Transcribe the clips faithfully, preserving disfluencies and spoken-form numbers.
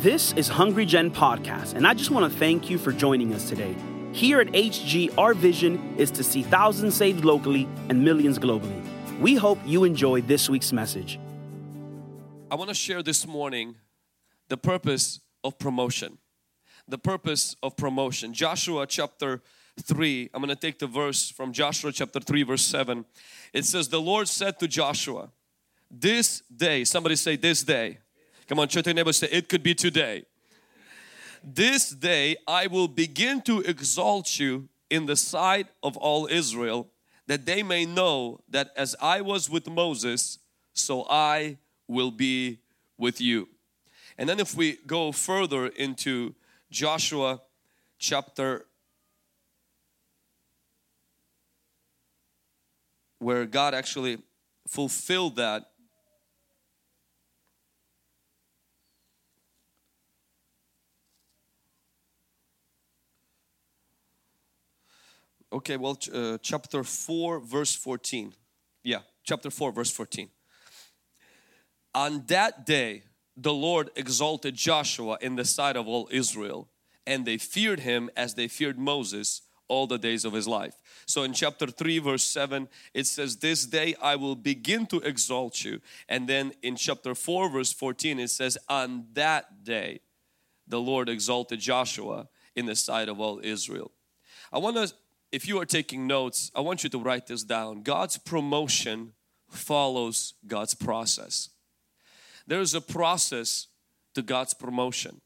This is Hungry Gen Podcast, and I just want to thank you for joining us today. Here at H G, our vision is to see thousands saved locally and millions globally. We hope you enjoy this week's message. I want to share this morning the purpose of promotion. The purpose of promotion. Joshua chapter three. I'm going to take the verse from Joshua chapter three, verse seven. It says, the Lord said to Joshua, this day, somebody say this day. Come on, church, your neighbor, say it could be today. This day I will begin to exalt you in the sight of all Israel, that they may know that as I was with Moses, so I will be with you. And then if we go further into Joshua chapter, where God actually fulfilled that, Okay, well, uh, chapter four, verse fourteen. Yeah, chapter four, verse fourteen. On that day, the Lord exalted Joshua in the sight of all Israel, and they feared him as they feared Moses all the days of his life. So in chapter three, verse seven, it says, this day I will begin to exalt you. And then in chapter four, verse fourteen, it says, on that day, the Lord exalted Joshua in the sight of all Israel. I want to If you are taking notes, I want you to write this down. God's promotion follows God's process. There is a process to God's promotion.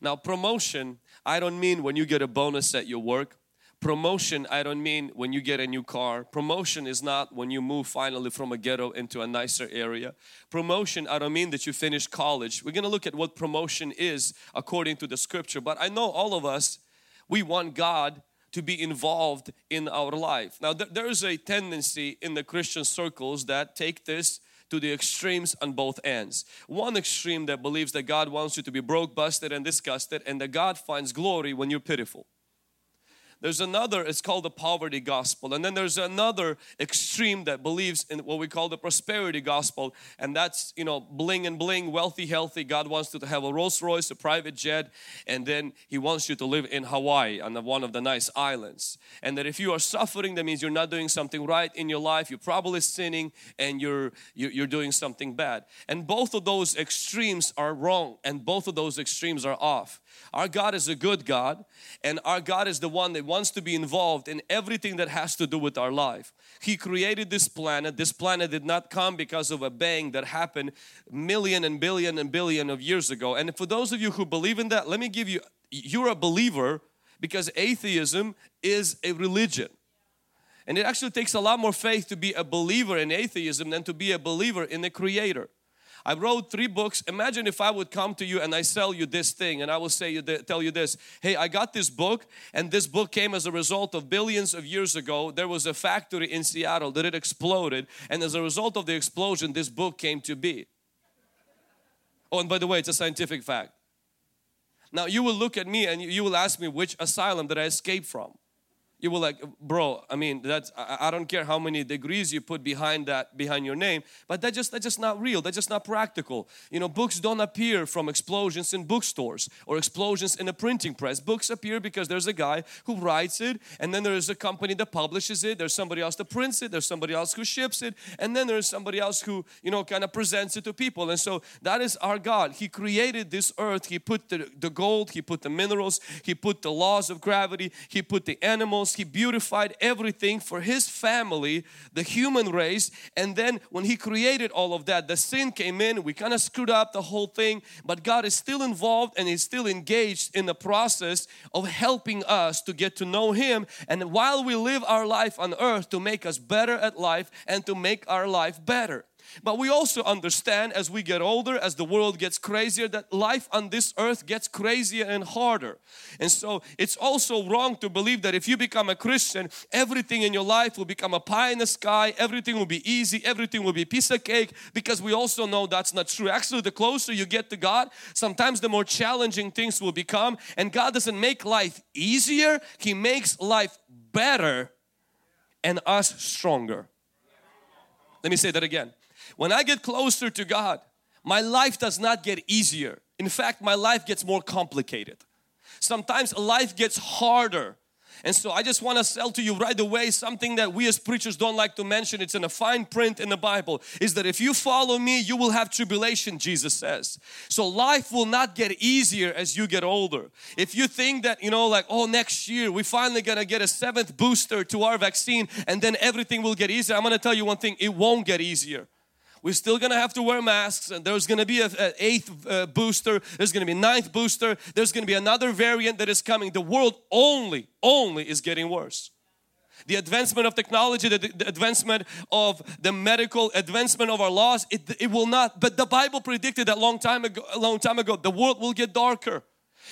Now, promotion, I don't mean when you get a bonus at your work. Promotion, I don't mean when you get a new car. Promotion is not when you move finally from a ghetto into a nicer area. Promotion, I don't mean that you finish college. We're going to look at what promotion is according to the scripture. But I know all of us, we want God to be involved in our life. Now th- there is a tendency in the Christian circles that take this to the extremes on both ends. One extreme that believes that God wants you to be broke, busted and disgusted, and that God finds glory when you're pitiful. There's another, it's called the poverty gospel. And then there's another extreme that believes in what we call the prosperity gospel. And that's, you know, bling and bling, wealthy, healthy. God wants you to have a Rolls Royce, a private jet, and then He wants you to live in Hawaii on one of the nice islands. And that if you are suffering, that means you're not doing something right in your life. You're probably sinning and you're you're doing something bad. And both of those extremes are wrong, and both of those extremes are off. Our God is a good God, and our God is the one that wants to be involved in everything that has to do with our life. He created this planet. This planet did not come because of a bang that happened million and billion and billion of years ago. And for those of you who believe in that, let me give you, you're a believer because atheism is a religion. And it actually takes a lot more faith to be a believer in atheism than to be a believer in the Creator. I wrote three books. Imagine if I would come to you and I sell you this thing and I will say you th- tell you this. Hey, I got this book, and this book came as a result of billions of years ago. There was a factory in Seattle that it exploded, and as a result of the explosion, this book came to be. Oh, and by the way, it's a scientific fact. Now you will look at me and you will ask me which asylum did I escape from. You were like, bro, I mean, that's, I, I don't care how many degrees you put behind that, behind your name, but that just, that's just not real. That's just not practical. You know, books don't appear from explosions in bookstores or explosions in a printing press. Books appear because there's a guy who writes it, and then there is a company that publishes it. There's somebody else that prints it. There's somebody else who ships it. And then there's somebody else who, you know, kind of presents it to people. And so that is our God. He created this earth. He put the, the gold. He put the minerals. He put the laws of gravity. He put the animals. He beautified everything for His family, the human race. And then when He created all of that, the sin came in. We kind of screwed up the whole thing. But God is still involved, and He's still engaged in the process of helping us to get to know Him. And while we live our life on earth, to make us better at life and to make our life better. But we also understand as we get older, as the world gets crazier, that life on this earth gets crazier and harder. And so it's also wrong to believe that if you become a Christian, everything in your life will become a pie in the sky, everything will be easy, everything will be a piece of cake, because we also know that's not true. Actually, the closer you get to God, sometimes the more challenging things will become. And God doesn't make life easier, He makes life better and us stronger. Let me say that again. When I get closer to God, my life does not get easier. In fact, my life gets more complicated. Sometimes life gets harder. And so I just want to sell to you right away something that we as preachers don't like to mention. It's in a fine print in the Bible. Is that if you follow me, you will have tribulation, Jesus says. So life will not get easier as you get older. If you think that, you know, like, oh, next year we finally going to get a seventh booster to our vaccine and then everything will get easier. I'm going to tell you one thing, it won't get easier. We're still going to have to wear masks, and there's going to be an eighth uh, booster, there's going to be a ninth booster, there's going to be another variant that is coming. The world only, only is getting worse. The advancement of technology, the, the advancement of the medical, advancement of our laws, it, it will not. But the Bible predicted that long time ago, a long time ago, the world will get darker.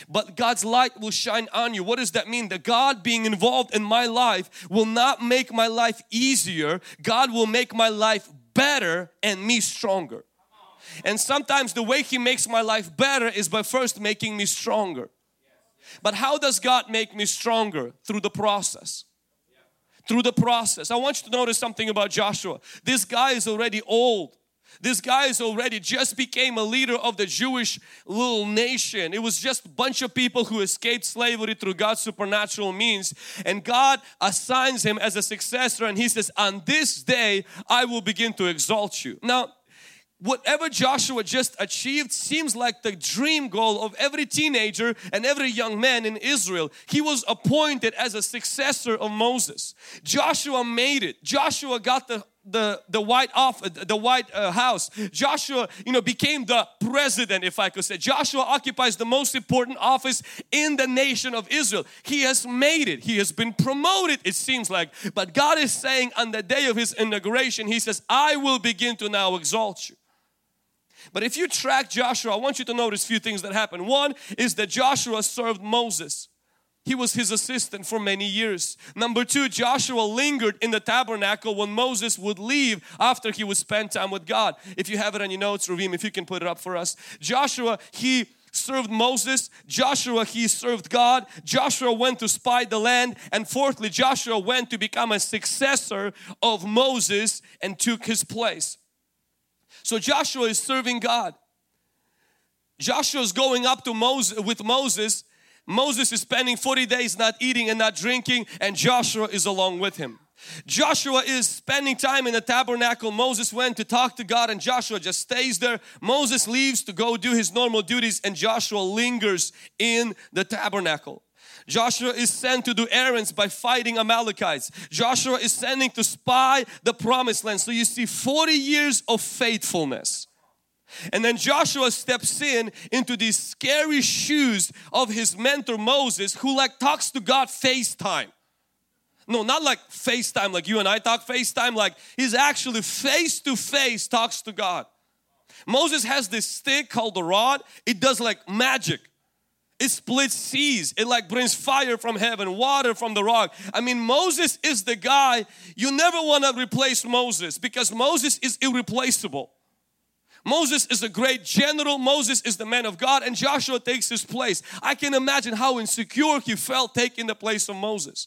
But God's light will shine on you. What does that mean? That God being involved in my life will not make my life easier. God will make my life better and me stronger. And sometimes the way He makes my life better is by first making me stronger. But how does God make me stronger? Through the process. Through the process. I want you to notice something about Joshua. This guy is already old. This guy is already just became a leader of the Jewish little nation. It was just a bunch of people who escaped slavery through God's supernatural means. And God assigns him as a successor and He says, on this day, I will begin to exalt you. Now, whatever Joshua just achieved seems like the dream goal of every teenager and every young man in Israel. He was appointed as a successor of Moses. Joshua made it. Joshua got the the the white off the white uh, house. Joshua, you know, became the president, if I could say. Joshua occupies the most important office in the nation of Israel. He has made it. He has been promoted, it seems like. But God is saying on the day of his inauguration, He says, I will begin to now exalt you. But if you track Joshua, I want you to notice a few things that happened. One is that Joshua served Moses. He was his assistant for many years. Number two, Joshua lingered in the tabernacle when Moses would leave after he would spend time with God. If you have it on your notes, Ravim, if you can put it up for us. Joshua, he served Moses. Joshua, he served God. Joshua went to spy the land. And fourthly, Joshua went to become a successor of Moses and took his place. So Joshua is serving God. Joshua is going up to Moses with Moses. Moses is spending forty days not eating and not drinking, and Joshua is along with him. Joshua is spending time in the tabernacle. Moses went to talk to God and Joshua just stays there. Moses leaves to go do his normal duties and Joshua lingers in the tabernacle. Joshua is sent to do errands by fighting Amalekites. Joshua is sending to spy the promised land. So you see forty years of faithfulness. And then Joshua steps in into these scary shoes of his mentor Moses, who like talks to God FaceTime. No, not like FaceTime like you and I talk FaceTime, like he's actually face to face talks to God. Moses has this stick called the rod. It does like magic. It splits seas. It like brings fire from heaven, water from the rock. I mean, Moses is the guy. You never want to replace Moses because Moses is irreplaceable. Moses is a great general. Moses is the man of God and Joshua takes his place. I can imagine how insecure he felt taking the place of Moses.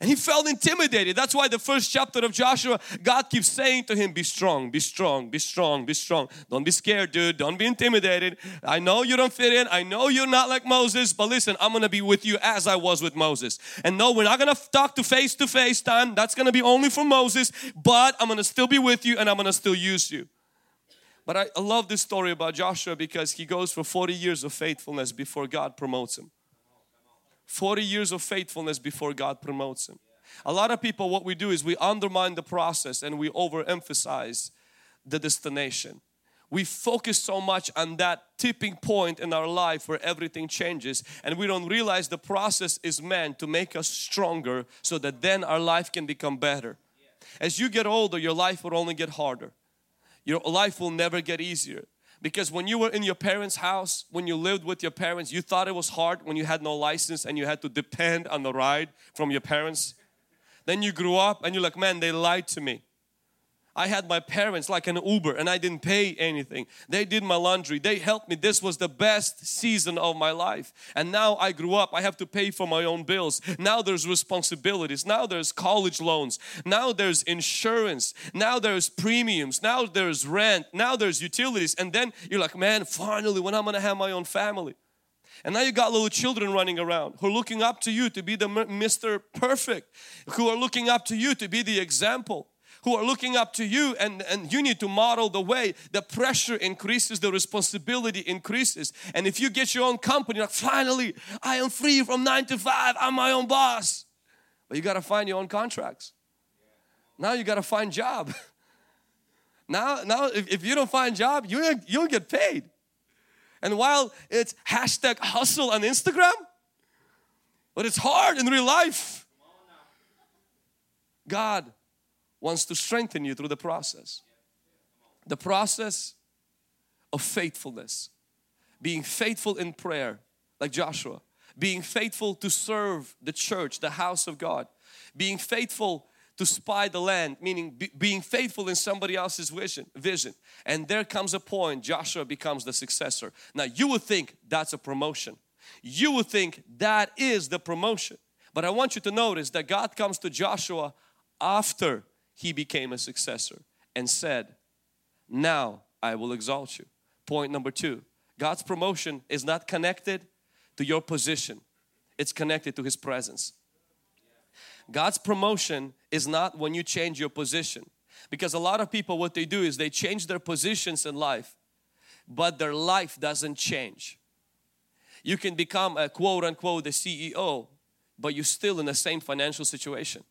And he felt intimidated. That's why the first chapter of Joshua, God keeps saying to him, be strong, be strong, be strong, be strong. Don't be scared, dude. Don't be intimidated. I know you don't fit in. I know you're not like Moses, but listen, I'm going to be with you as I was with Moses. And no, we're not going to talk to face to face time. That's going to be only for Moses, but I'm going to still be with you and I'm going to still use you. But I, I love this story about Joshua because he goes for forty years of faithfulness before God promotes him. forty years of faithfulness before God promotes him. A lot of people, what we do is we undermine the process and we overemphasize the destination. We focus so much on that tipping point in our life where everything changes and we don't realize the process is meant to make us stronger so that then our life can become better. As you get older, your life will only get harder. Your life will never get easier because when you were in your parents' house, when you lived with your parents, you thought it was hard when you had no license and you had to depend on the ride from your parents. Then you grew up and you're like, man, they lied to me. I had my parents like an Uber and I didn't pay anything. They did my laundry. They helped me. This was the best season of my life. And now I grew up. I have to pay for my own bills. Now there's responsibilities. Now there's college loans. Now there's insurance. Now there's premiums. Now there's rent. Now there's utilities. And then you're like, man, finally, when I'm going to have my own family? And now you got little children running around who are looking up to you to be the Mister Perfect, who are looking up to you to be the example, who are looking up to you, and, and you need to model the way. The pressure increases, the responsibility increases. And if you get your own company, like, finally, I am free from nine to five, I'm my own boss. But you got to find your own contracts. Now you got to find job. Now, now if, if you don't find job, you, you'll get paid. And while it's hashtag hustle on Instagram, but it's hard in real life. God wants to strengthen you through the process. The process of faithfulness. Being faithful in prayer, like Joshua. Being faithful to serve the church, the house of God. Being faithful to spy the land, meaning be, being faithful in somebody else's vision, vision. And there comes a point Joshua becomes the successor. Now you would think that's a promotion. You would think that is the promotion. But I want you to notice that God comes to Joshua after he became a successor and said, now I will exalt you. Point number two, God's promotion is not connected to your position. It's connected to His presence. God's promotion is not when you change your position, because a lot of people, what they do is they change their positions in life, but their life doesn't change. You can become a quote unquote the C E O, but you're still in the same financial situation.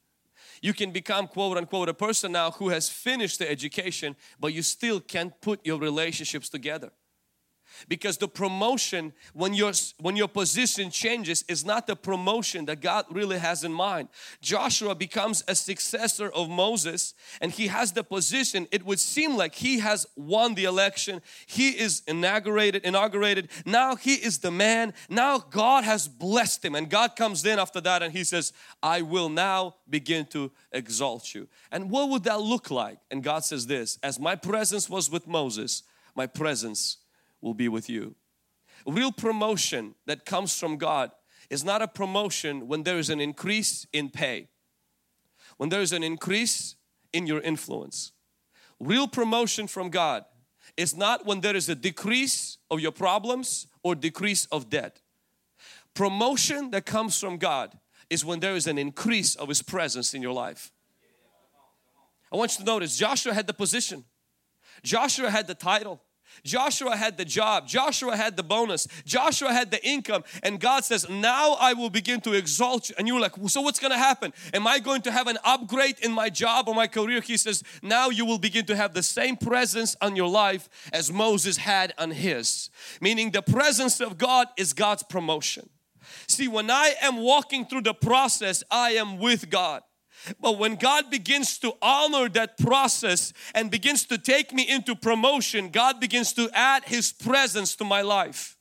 You can become quote unquote a person now who has finished the education, but you still can't put your relationships together. Because the promotion, when your when your position changes, is not the promotion that God really has in mind. Joshua becomes a successor of Moses, and he has the position. It would seem like he has won the election. He is inaugurated. Inaugurated. Now he is the man. Now God has blessed him, and God comes in after that, and He says, "I will now begin to exalt you." And what would that look like? And God says this: "As my presence was with Moses, my presence will be with you." Real promotion that comes from God is not a promotion when there is an increase in pay, when there is an increase in your influence. Real promotion from God is not when there is a decrease of your problems or decrease of debt. Promotion that comes from God is when there is an increase of His presence in your life. I want you to notice Joshua had the position. Joshua had the title. Joshua had the job. Joshua had the bonus. Joshua had the income. And God says, now I will begin to exalt you. And you're like, so what's going to happen? Am I going to have an upgrade in my job or my career? He says, now you will begin to have the same presence on your life as Moses had on his. Meaning the presence of God is God's promotion. See, when I am walking through the process, I am with God. But when God begins to honor that process and begins to take me into promotion, God begins to add His presence to my life.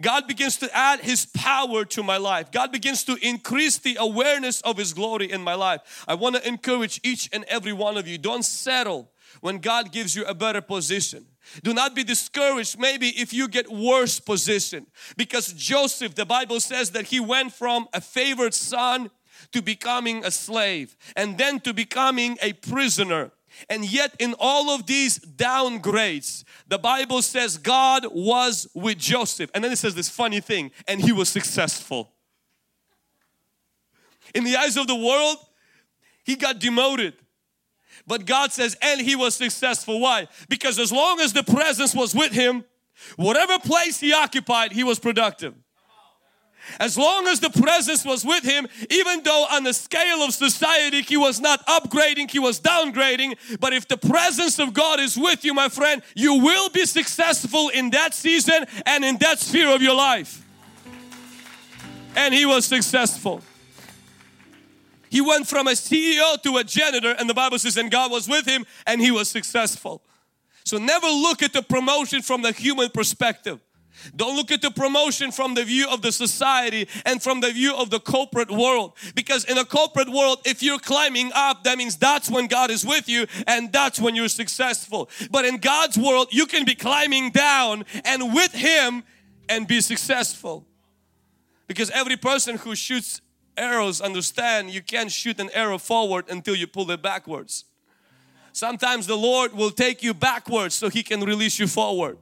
God begins to add His power to my life. God begins to increase the awareness of His glory in my life. I want to encourage each and every one of you, don't settle when God gives you a better position. Do not be discouraged maybe if you get worse position. Because Joseph, the Bible says that he went from a favored son to becoming a slave, and then to becoming a prisoner. And yet in all of these downgrades, the Bible says God was with Joseph. And then it says this funny thing, and he was successful. In the eyes of the world, he got demoted. But God says, and he was successful. Why? Because as long as the presence was with him, whatever place he occupied, he was productive. As long as the presence was with him, even though on the scale of society he was not upgrading, he was downgrading. But if the presence of God is with you, my friend, you will be successful in that season and in that sphere of your life. And he was successful. He went from a C E O to a janitor, and the Bible says, and God was with him, and he was successful. So never look at the promotion from the human perspective. Don't look at the promotion from the view of the society and from the view of the corporate world. Because in a corporate world, if you're climbing up, that means that's when God is with you and that's when you're successful. But in God's world, you can be climbing down and with Him and be successful. Because every person who shoots arrows, understand, you can't shoot an arrow forward until you pull it backwards. Sometimes the Lord will take you backwards so He can release you forward.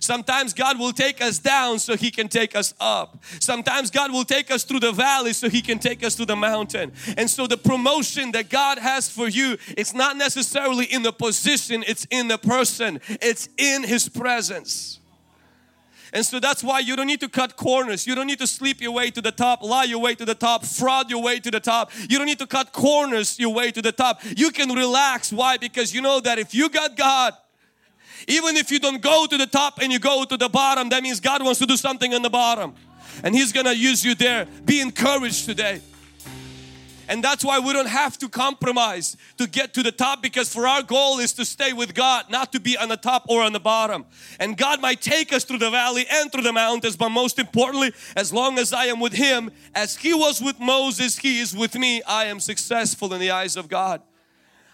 Sometimes God will take us down so He can take us up. Sometimes God will take us through the valley so He can take us to the mountain. And so the promotion that God has for you, it's not necessarily in the position, it's in the person. It's in His presence. And so that's why you don't need to cut corners. You don't need to sleep your way to the top, lie your way to the top, fraud your way to the top. You don't need to cut corners your way to the top. You can relax. Why? Because you know that if you got God, even if you don't go to the top and you go to the bottom, that means God wants to do something on the bottom. And He's going to use you there. Be encouraged today. And that's why we don't have to compromise to get to the top, because for our goal is to stay with God, not to be on the top or on the bottom. And God might take us through the valley and through the mountains, but most importantly, as long as I am with Him, as He was with Moses, He is with me. I am successful in the eyes of God.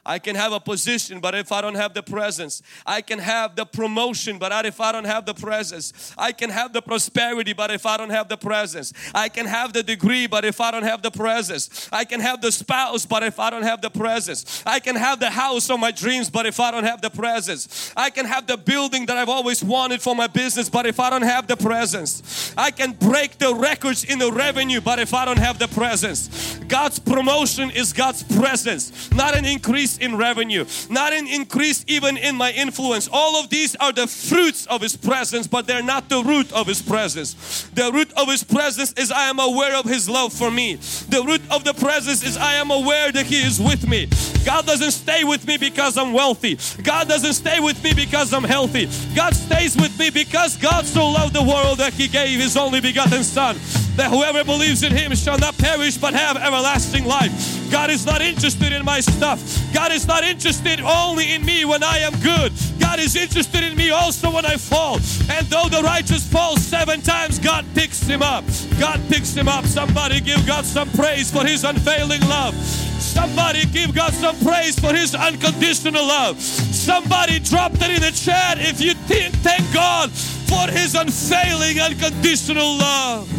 I can have a position, but if I don't have the presence, I can have the promotion, but if I don't have the presence, I can have the prosperity, but if I don't have the presence, I can have the degree, but if I don't have the presence, I can have the spouse, but if I don't have the presence, I can have the house of my dreams, but if I don't have the presence, I can have the building that I've always wanted for my business, but if I don't have the presence, I can break the records in the revenue, but if I don't have the presence. God's promotion is God's presence, not an increase in revenue, not an increase even in my influence. All of these are the fruits of His presence, but they're not the root of His presence. The root of His presence is I am aware of His love for me. The root of the presence is I am aware that He is with me. God doesn't stay with me because I'm wealthy. God doesn't stay with me because I'm healthy. God stays with me because God so loved the world that He gave His only begotten Son, that whoever believes in Him shall not perish but have everlasting life. God is not interested in my stuff. God is not interested only in me when I am good. God is interested in me also when I fall. And though the righteous falls seven times, God picks him up. God picks him up. Somebody give God some praise for His unfailing love. Somebody give God some praise for His unconditional love. Somebody drop that in the chat if you think, thank God for His unfailing, unconditional love.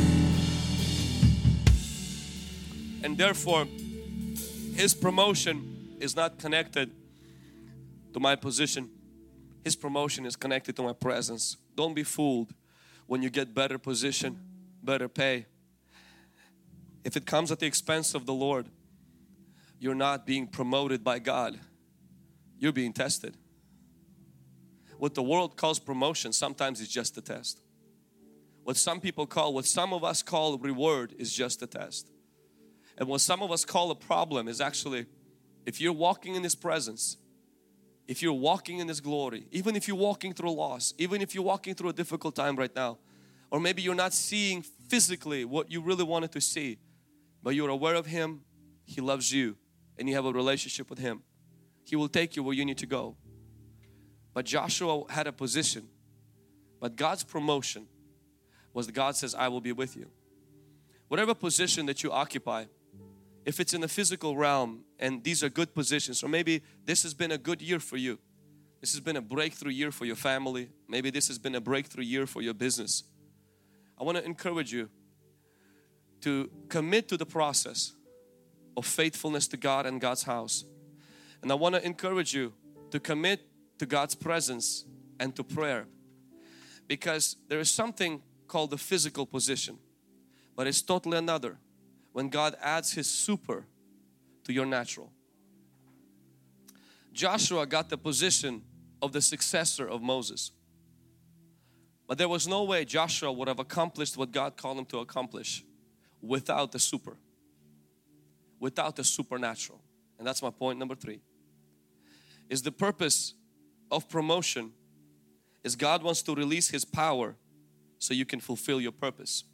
And therefore, His promotion is not connected to my position. His promotion is connected to my presence. Don't be fooled when you get better position, better pay. If it comes at the expense of the Lord, you're not being promoted by God. You're being tested. What the world calls promotion sometimes is just a test. What some people call, what some of us call reward is just a test. And what some of us call a problem is actually, if you're walking in His presence, if you're walking in His glory, even if you're walking through loss, even if you're walking through a difficult time right now, or maybe you're not seeing physically what you really wanted to see, but you're aware of Him, He loves you, and you have a relationship with Him. He will take you where you need to go. But Joshua had a position, but God's promotion was that God says, I will be with you. Whatever position that you occupy, if it's in the physical realm, and these are good positions, or maybe this has been a good year for you. This has been a breakthrough year for your family. Maybe this has been a breakthrough year for your business. I want to encourage you to commit to the process of faithfulness to God and God's house. And I want to encourage you to commit to God's presence and to prayer. Because there is something called the physical position, but it's totally another when God adds His super to your natural. Joshua got the position of the successor of Moses. But there was no way Joshua would have accomplished what God called him to accomplish without the super, without the supernatural. And that's my point number three. Is the purpose of promotion is God wants to release His power so you can fulfill your purpose.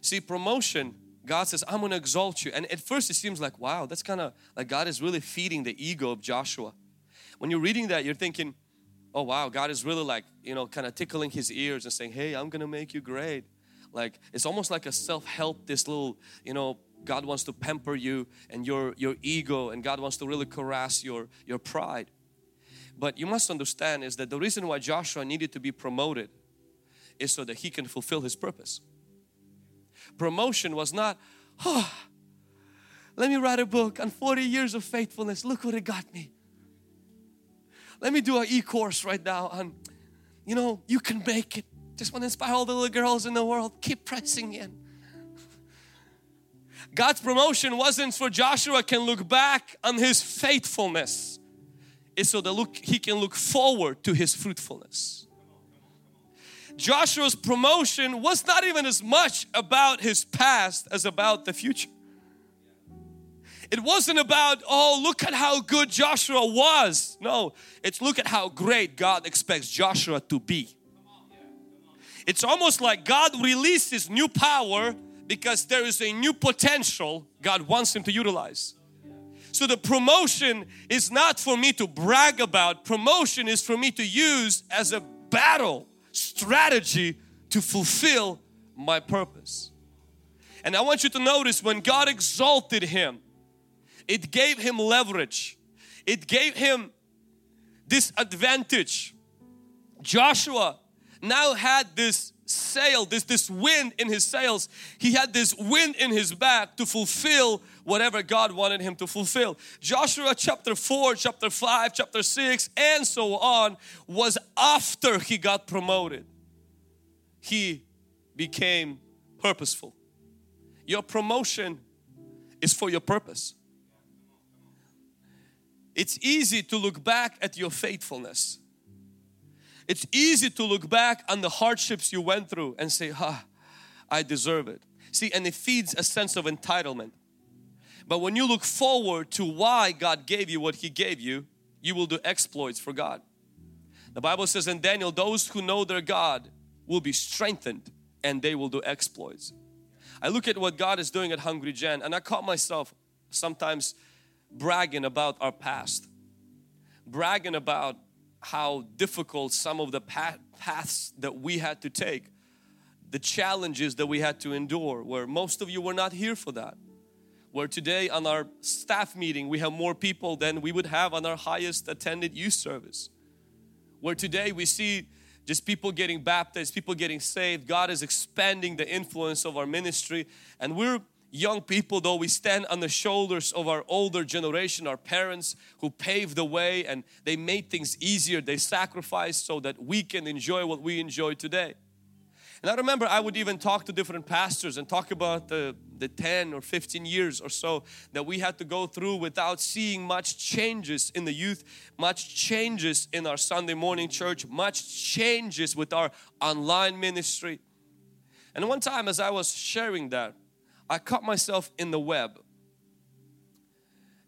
See, promotion, God says, I'm going to exalt you. And at first it seems like, wow, that's kind of like God is really feeding the ego of Joshua. When you're reading that, you're thinking, oh wow, God is really like, you know, kind of tickling his ears and saying, hey, I'm gonna make you great. Like it's almost like a self-help, this little, you know, God wants to pamper you and your your ego, and God wants to really caress your your pride. But you must understand is that the reason why Joshua needed to be promoted is so that he can fulfill his purpose. Promotion was not, oh, let me write a book on forty years of faithfulness. Look what it got me. Let me do an e-course right now on, you know, you can make it. Just want to inspire all the little girls in the world. Keep pressing in. God's promotion wasn't so Joshua can look back on his faithfulness. It's so that look, he can look forward to his fruitfulness. Joshua's promotion was not even as much about his past as about the future. It wasn't about, oh, look at how good Joshua was. No, it's look at how great God expects Joshua to be. It's almost like God released His new power because there is a new potential God wants him to utilize. So the promotion is not for me to brag about. Promotion is for me to use as a battle strategy to fulfill my purpose. And I want you to notice when God exalted him, it gave him leverage. It gave him this advantage. Joshua now had this sail, this, this wind in his sails. He had this wind in his back to fulfill whatever God wanted him to fulfill. Joshua chapter four, chapter five, chapter six and so on was after he got promoted. He became purposeful. Your promotion is for your purpose. It's easy to look back at your faithfulness. It's easy to look back on the hardships you went through and say, ah, I deserve it. See, and it feeds a sense of entitlement. But when you look forward to why God gave you what He gave you, you will do exploits for God. The Bible says in Daniel, those who know their God will be strengthened and they will do exploits. I look at what God is doing at Hungry Gen, and I caught myself sometimes bragging about our past, bragging about how difficult some of the paths that we had to take, the challenges that we had to endure, where most of you were not here for that. Where today on our staff meeting we have more people than we would have on our highest attended youth service. Where today we see just people getting baptized, people getting saved. God is expanding the influence of our ministry, and we're young people, though we stand on the shoulders of our older generation, our parents who paved the way and they made things easier. They sacrificed so that we can enjoy what we enjoy today. And I remember I would even talk to different pastors and talk about the, the ten or fifteen years or so that we had to go through without seeing much changes in the youth, much changes in our Sunday morning church, much changes with our online ministry. And one time as I was sharing that, I caught myself in the web.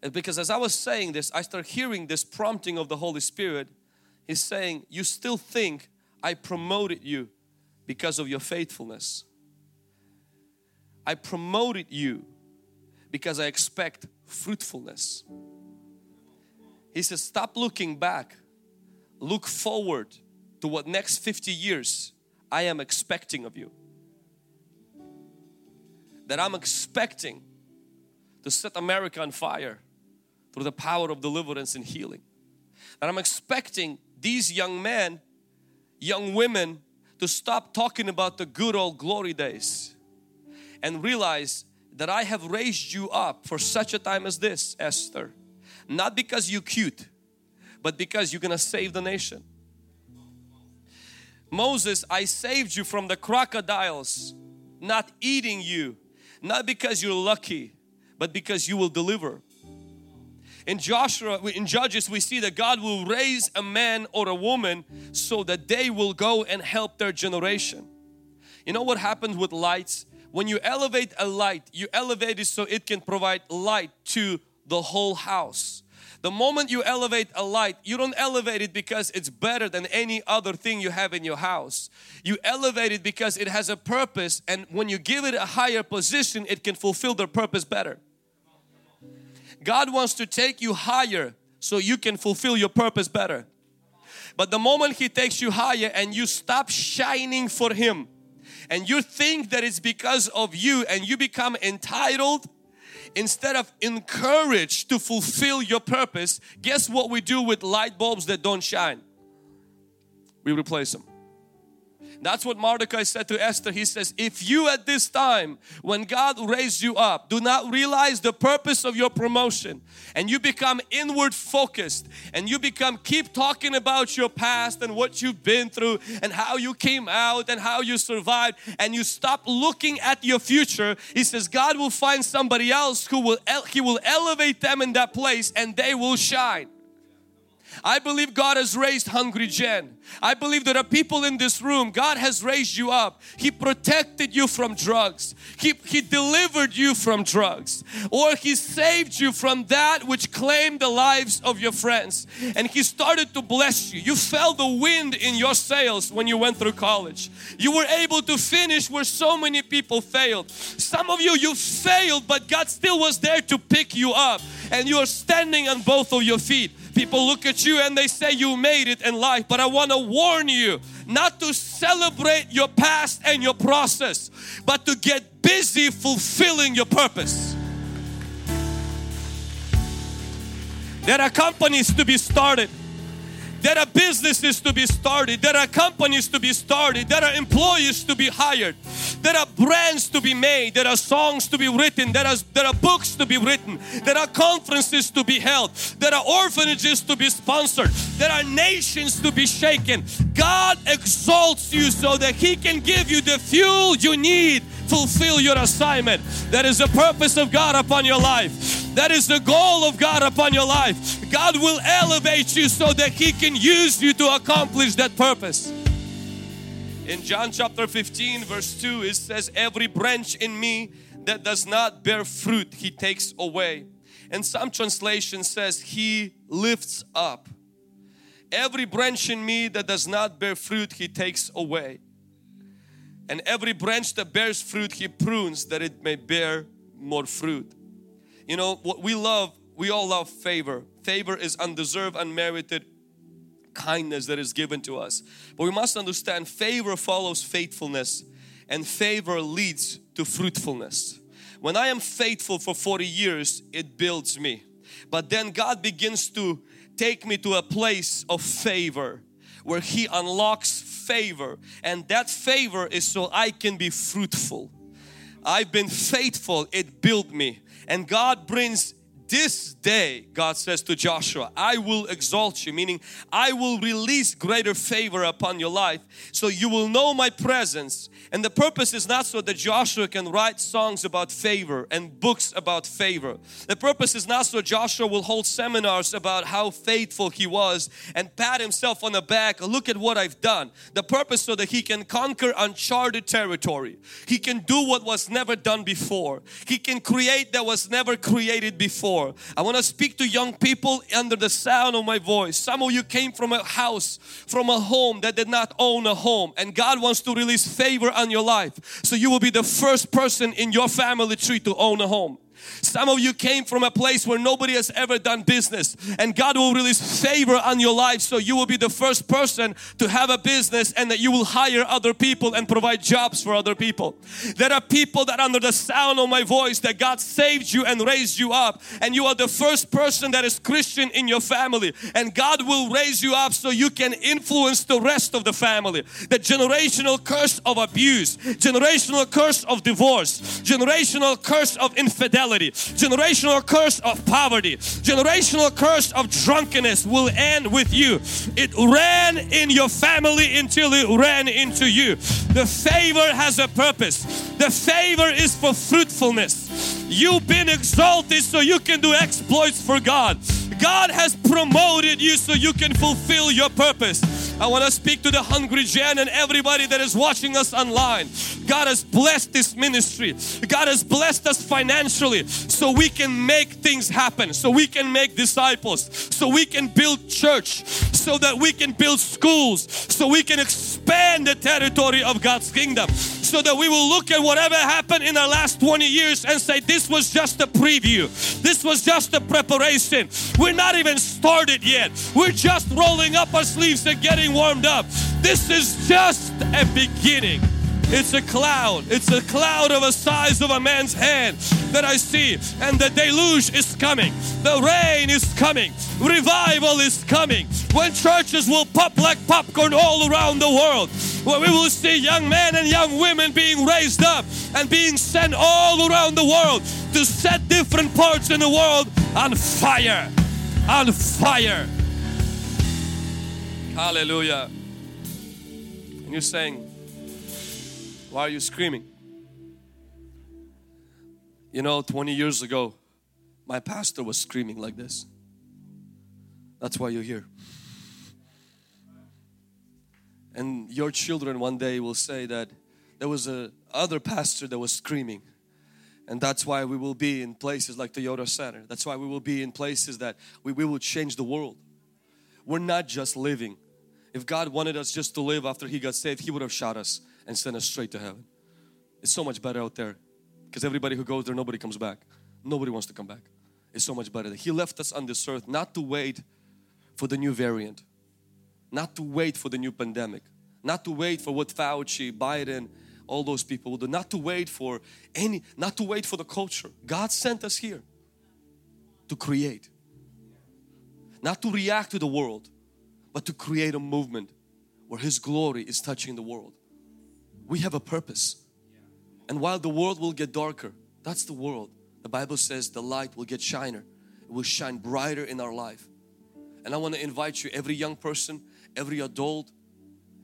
And because as I was saying this, I started hearing this prompting of the Holy Spirit. He's saying, you still think I promoted you because of your faithfulness. I promoted you because I expect fruitfulness. He says, stop looking back. Look forward to what next fifty years I am expecting of you. That I'm expecting to set America on fire through the power of deliverance and healing. That I'm expecting these young men, young women, to stop talking about the good old glory days and realize that I have raised you up for such a time as this, Esther. Not because you're cute, but because you're gonna save the nation. Moses, I saved you from the crocodiles, not eating you, not because you're lucky, but because you will deliver. In Joshua, in Judges, we see that God will raise a man or a woman so that they will go and help their generation. You know what happens with lights? When you elevate a light, you elevate it so it can provide light to the whole house. The moment you elevate a light, you don't elevate it because it's better than any other thing you have in your house. You elevate it because it has a purpose, and when you give it a higher position, it can fulfill their purpose better. God wants to take you higher so you can fulfill your purpose better. But the moment He takes you higher and you stop shining for Him, and you think that it's because of you, and you become entitled instead of encouraged to fulfill your purpose, guess what we do with light bulbs that don't shine? We replace them. That's what Mordecai said to Esther. He says, if you at this time when God raised you up do not realize the purpose of your promotion, and you become inward focused, and you become keep talking about your past and what you've been through and how you came out and how you survived, and you stop looking at your future, he says God will find somebody else who will, He will elevate them in that place and they will shine. I believe God has raised Hungry Jen. I believe there are people in this room. God has raised you up. He protected you from drugs. He, he delivered you from drugs. Or He saved you from that which claimed the lives of your friends. And He started to bless you. You felt the wind in your sails when you went through college. You were able to finish where so many people failed. Some of you, you failed, but God still was there to pick you up. And you are standing on both of your feet. People look at you and they say you made it in life, but I want to warn you not to celebrate your past and your process, but to get busy fulfilling your purpose. There are companies to be started. There are businesses to be started. There are companies to be started. There are employees to be hired. There are brands to be made. There are songs to be written. There are, there are books to be written. There are conferences to be held. There are orphanages to be sponsored. There are nations to be shaken. God exalts you so that He can give you the fuel you need. Fulfill your assignment. That is the purpose of God upon your life. That is the goal of God upon your life. God will elevate you so that He can use you to accomplish that purpose. In John chapter fifteen verse two, it says, every branch in me that does not bear fruit, He takes away. And some translation says, He lifts up. Every branch in me that does not bear fruit, He takes away. And every branch that bears fruit, He prunes that it may bear more fruit. You know, what we love, we all love favor. Favor is undeserved, unmerited kindness that is given to us. But we must understand favor follows faithfulness, and favor leads to fruitfulness. When I am faithful for forty years, it builds me. But then God begins to take me to a place of favor where He unlocks favor, and that favor is so I can be fruitful. I've been faithful, it built me. And God brings this day, God says to Joshua, I will exalt you, meaning I will release greater favor upon your life so you will know my presence. And the purpose is not so that Joshua can write songs about favor and books about favor. The purpose is not so Joshua will hold seminars about how faithful he was and pat himself on the back, look at what I've done. The purpose so that he can conquer uncharted territory. He can do what was never done before. He can create that was never created before. I want to speak to young people under the sound of my voice. Some of you came from a house, from a home that did not own a home, and God wants to release favor on your life so you will be the first person in your family tree to own a home. Some of you came from a place where nobody has ever done business, and God will release favor on your life so you will be the first person to have a business and that you will hire other people and provide jobs for other people. There are people that under the sound of my voice that God saved you and raised you up, and you are the first person that is Christian in your family, and God will raise you up so you can influence the rest of the family. The generational curse of abuse, generational curse of divorce, generational curse of infidelity, generational curse of poverty, generational curse of drunkenness will end with you. It ran in your family until it ran into you. The favor has a purpose. The favor is for fruitfulness. You've been exalted so you can do exploits for God. God has promoted you so you can fulfill your purpose. I want to speak to the Hungry Jen and everybody that is watching us online. God has blessed this ministry. God has blessed us financially so we can make things happen, so we can make disciples, so we can build church, so that we can build schools, so we can expand the territory of God's kingdom. so that we will look at whatever happened in the last twenty years and say, this was just a preview. This was just a preparation. We're not even started yet. We're just rolling up our sleeves and getting warmed up. This is just a beginning. It's a cloud. It's a cloud of a size of a man's hand that I see. And the deluge is coming. The rain is coming. Revival is coming. When churches will pop like popcorn all around the world. When we will see young men and young women being raised up and being sent all around the world to set different parts in the world on fire. On fire. Hallelujah. And you're saying, why are you screaming? You know, twenty years ago, my pastor was screaming like this. That's why you're here. And your children one day will say that there was a other pastor that was screaming. And that's why we will be in places like Toyota Center. That's why we will be in places that we, we will change the world. We're not just living. If God wanted us just to live after He got saved, He would have shot us and send us straight to heaven. It's so much better out there, because everybody who goes there, nobody comes back. Nobody wants to come back. It's so much better. He left us on this earth not to wait for the new variant, not to wait for the new pandemic, not to wait for what Fauci, Biden, all those people will do, not to wait for any, not to wait for the culture. God sent us here to create, not to react to the world, but to create a movement where His glory is touching the world. We have a purpose. And while the world will get darker, that's the world. The Bible says the light will get shiner. It will shine brighter in our life. And I want to invite you, every young person, every adult,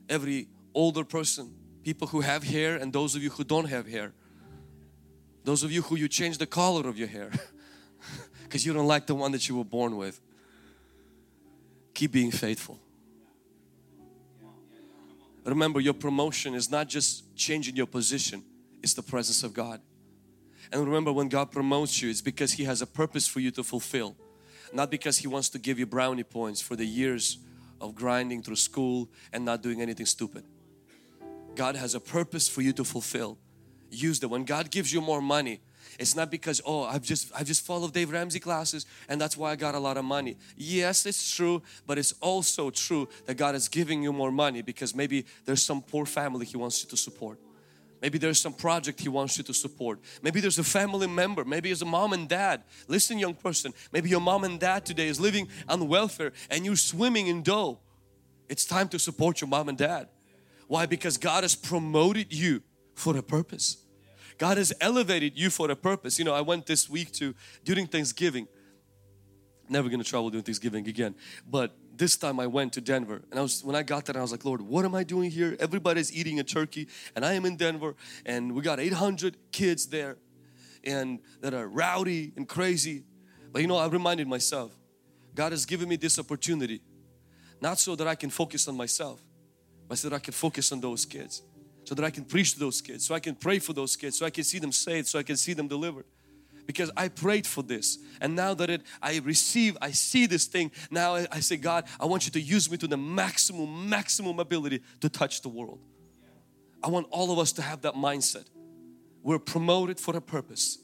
every older person, people who have hair and those of you who don't have hair, those of you who you change the color of your hair because you don't like the one that you were born with. Keep being faithful. Remember, your promotion is not just changing your position, it's the presence of God. And remember, when God promotes you, it's because He has a purpose for you to fulfill, not because He wants to give you brownie points for the years of grinding through school and not doing anything stupid. God has a purpose for you to fulfill. Use that. When God gives you more money, it's not because, oh, I've just I've just followed Dave Ramsey classes and that's why I got a lot of money. Yes, it's true, but it's also true that God is giving you more money because maybe there's some poor family He wants you to support. Maybe there's some project He wants you to support. Maybe there's a family member. Maybe it's a mom and dad. Listen, young person, maybe your mom and dad today is living on welfare and you're swimming in dough. It's time to support your mom and dad. Why? Because God has promoted you for a purpose. God has elevated you for a purpose. You know, I went this week to, during Thanksgiving, never going to travel during Thanksgiving again, but this time I went to Denver. And I was, when I got there, I was like, Lord, what am I doing here? Everybody's eating a turkey and I am in Denver and we got eight hundred kids there and that are rowdy and crazy. But you know, I reminded myself, God has given me this opportunity, not so that I can focus on myself, but so that I can focus on those kids. So that I can preach to those kids, so I can pray for those kids, so I can see them saved, so I can see them delivered. Because I prayed for this, and now that it, I receive, I see this thing, now I, I say, God, I want you to use me to the maximum, maximum ability to touch the world. I want all of us to have that mindset. We're promoted for a purpose,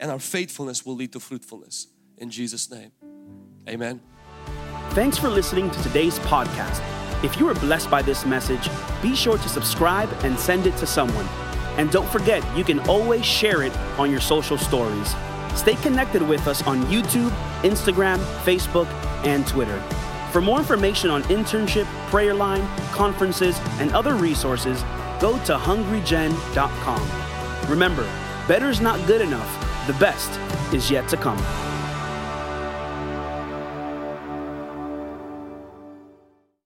and our faithfulness will lead to fruitfulness. In Jesus' name, amen. Thanks for listening to today's podcast. If you were blessed by this message, be sure to subscribe and send it to someone. And don't forget, you can always share it on your social stories. Stay connected with us on YouTube, Instagram, Facebook, and Twitter. For more information on internship, prayer line, conferences, and other resources, go to hungry gen dot com. Remember, better is not good enough. The best is yet to come.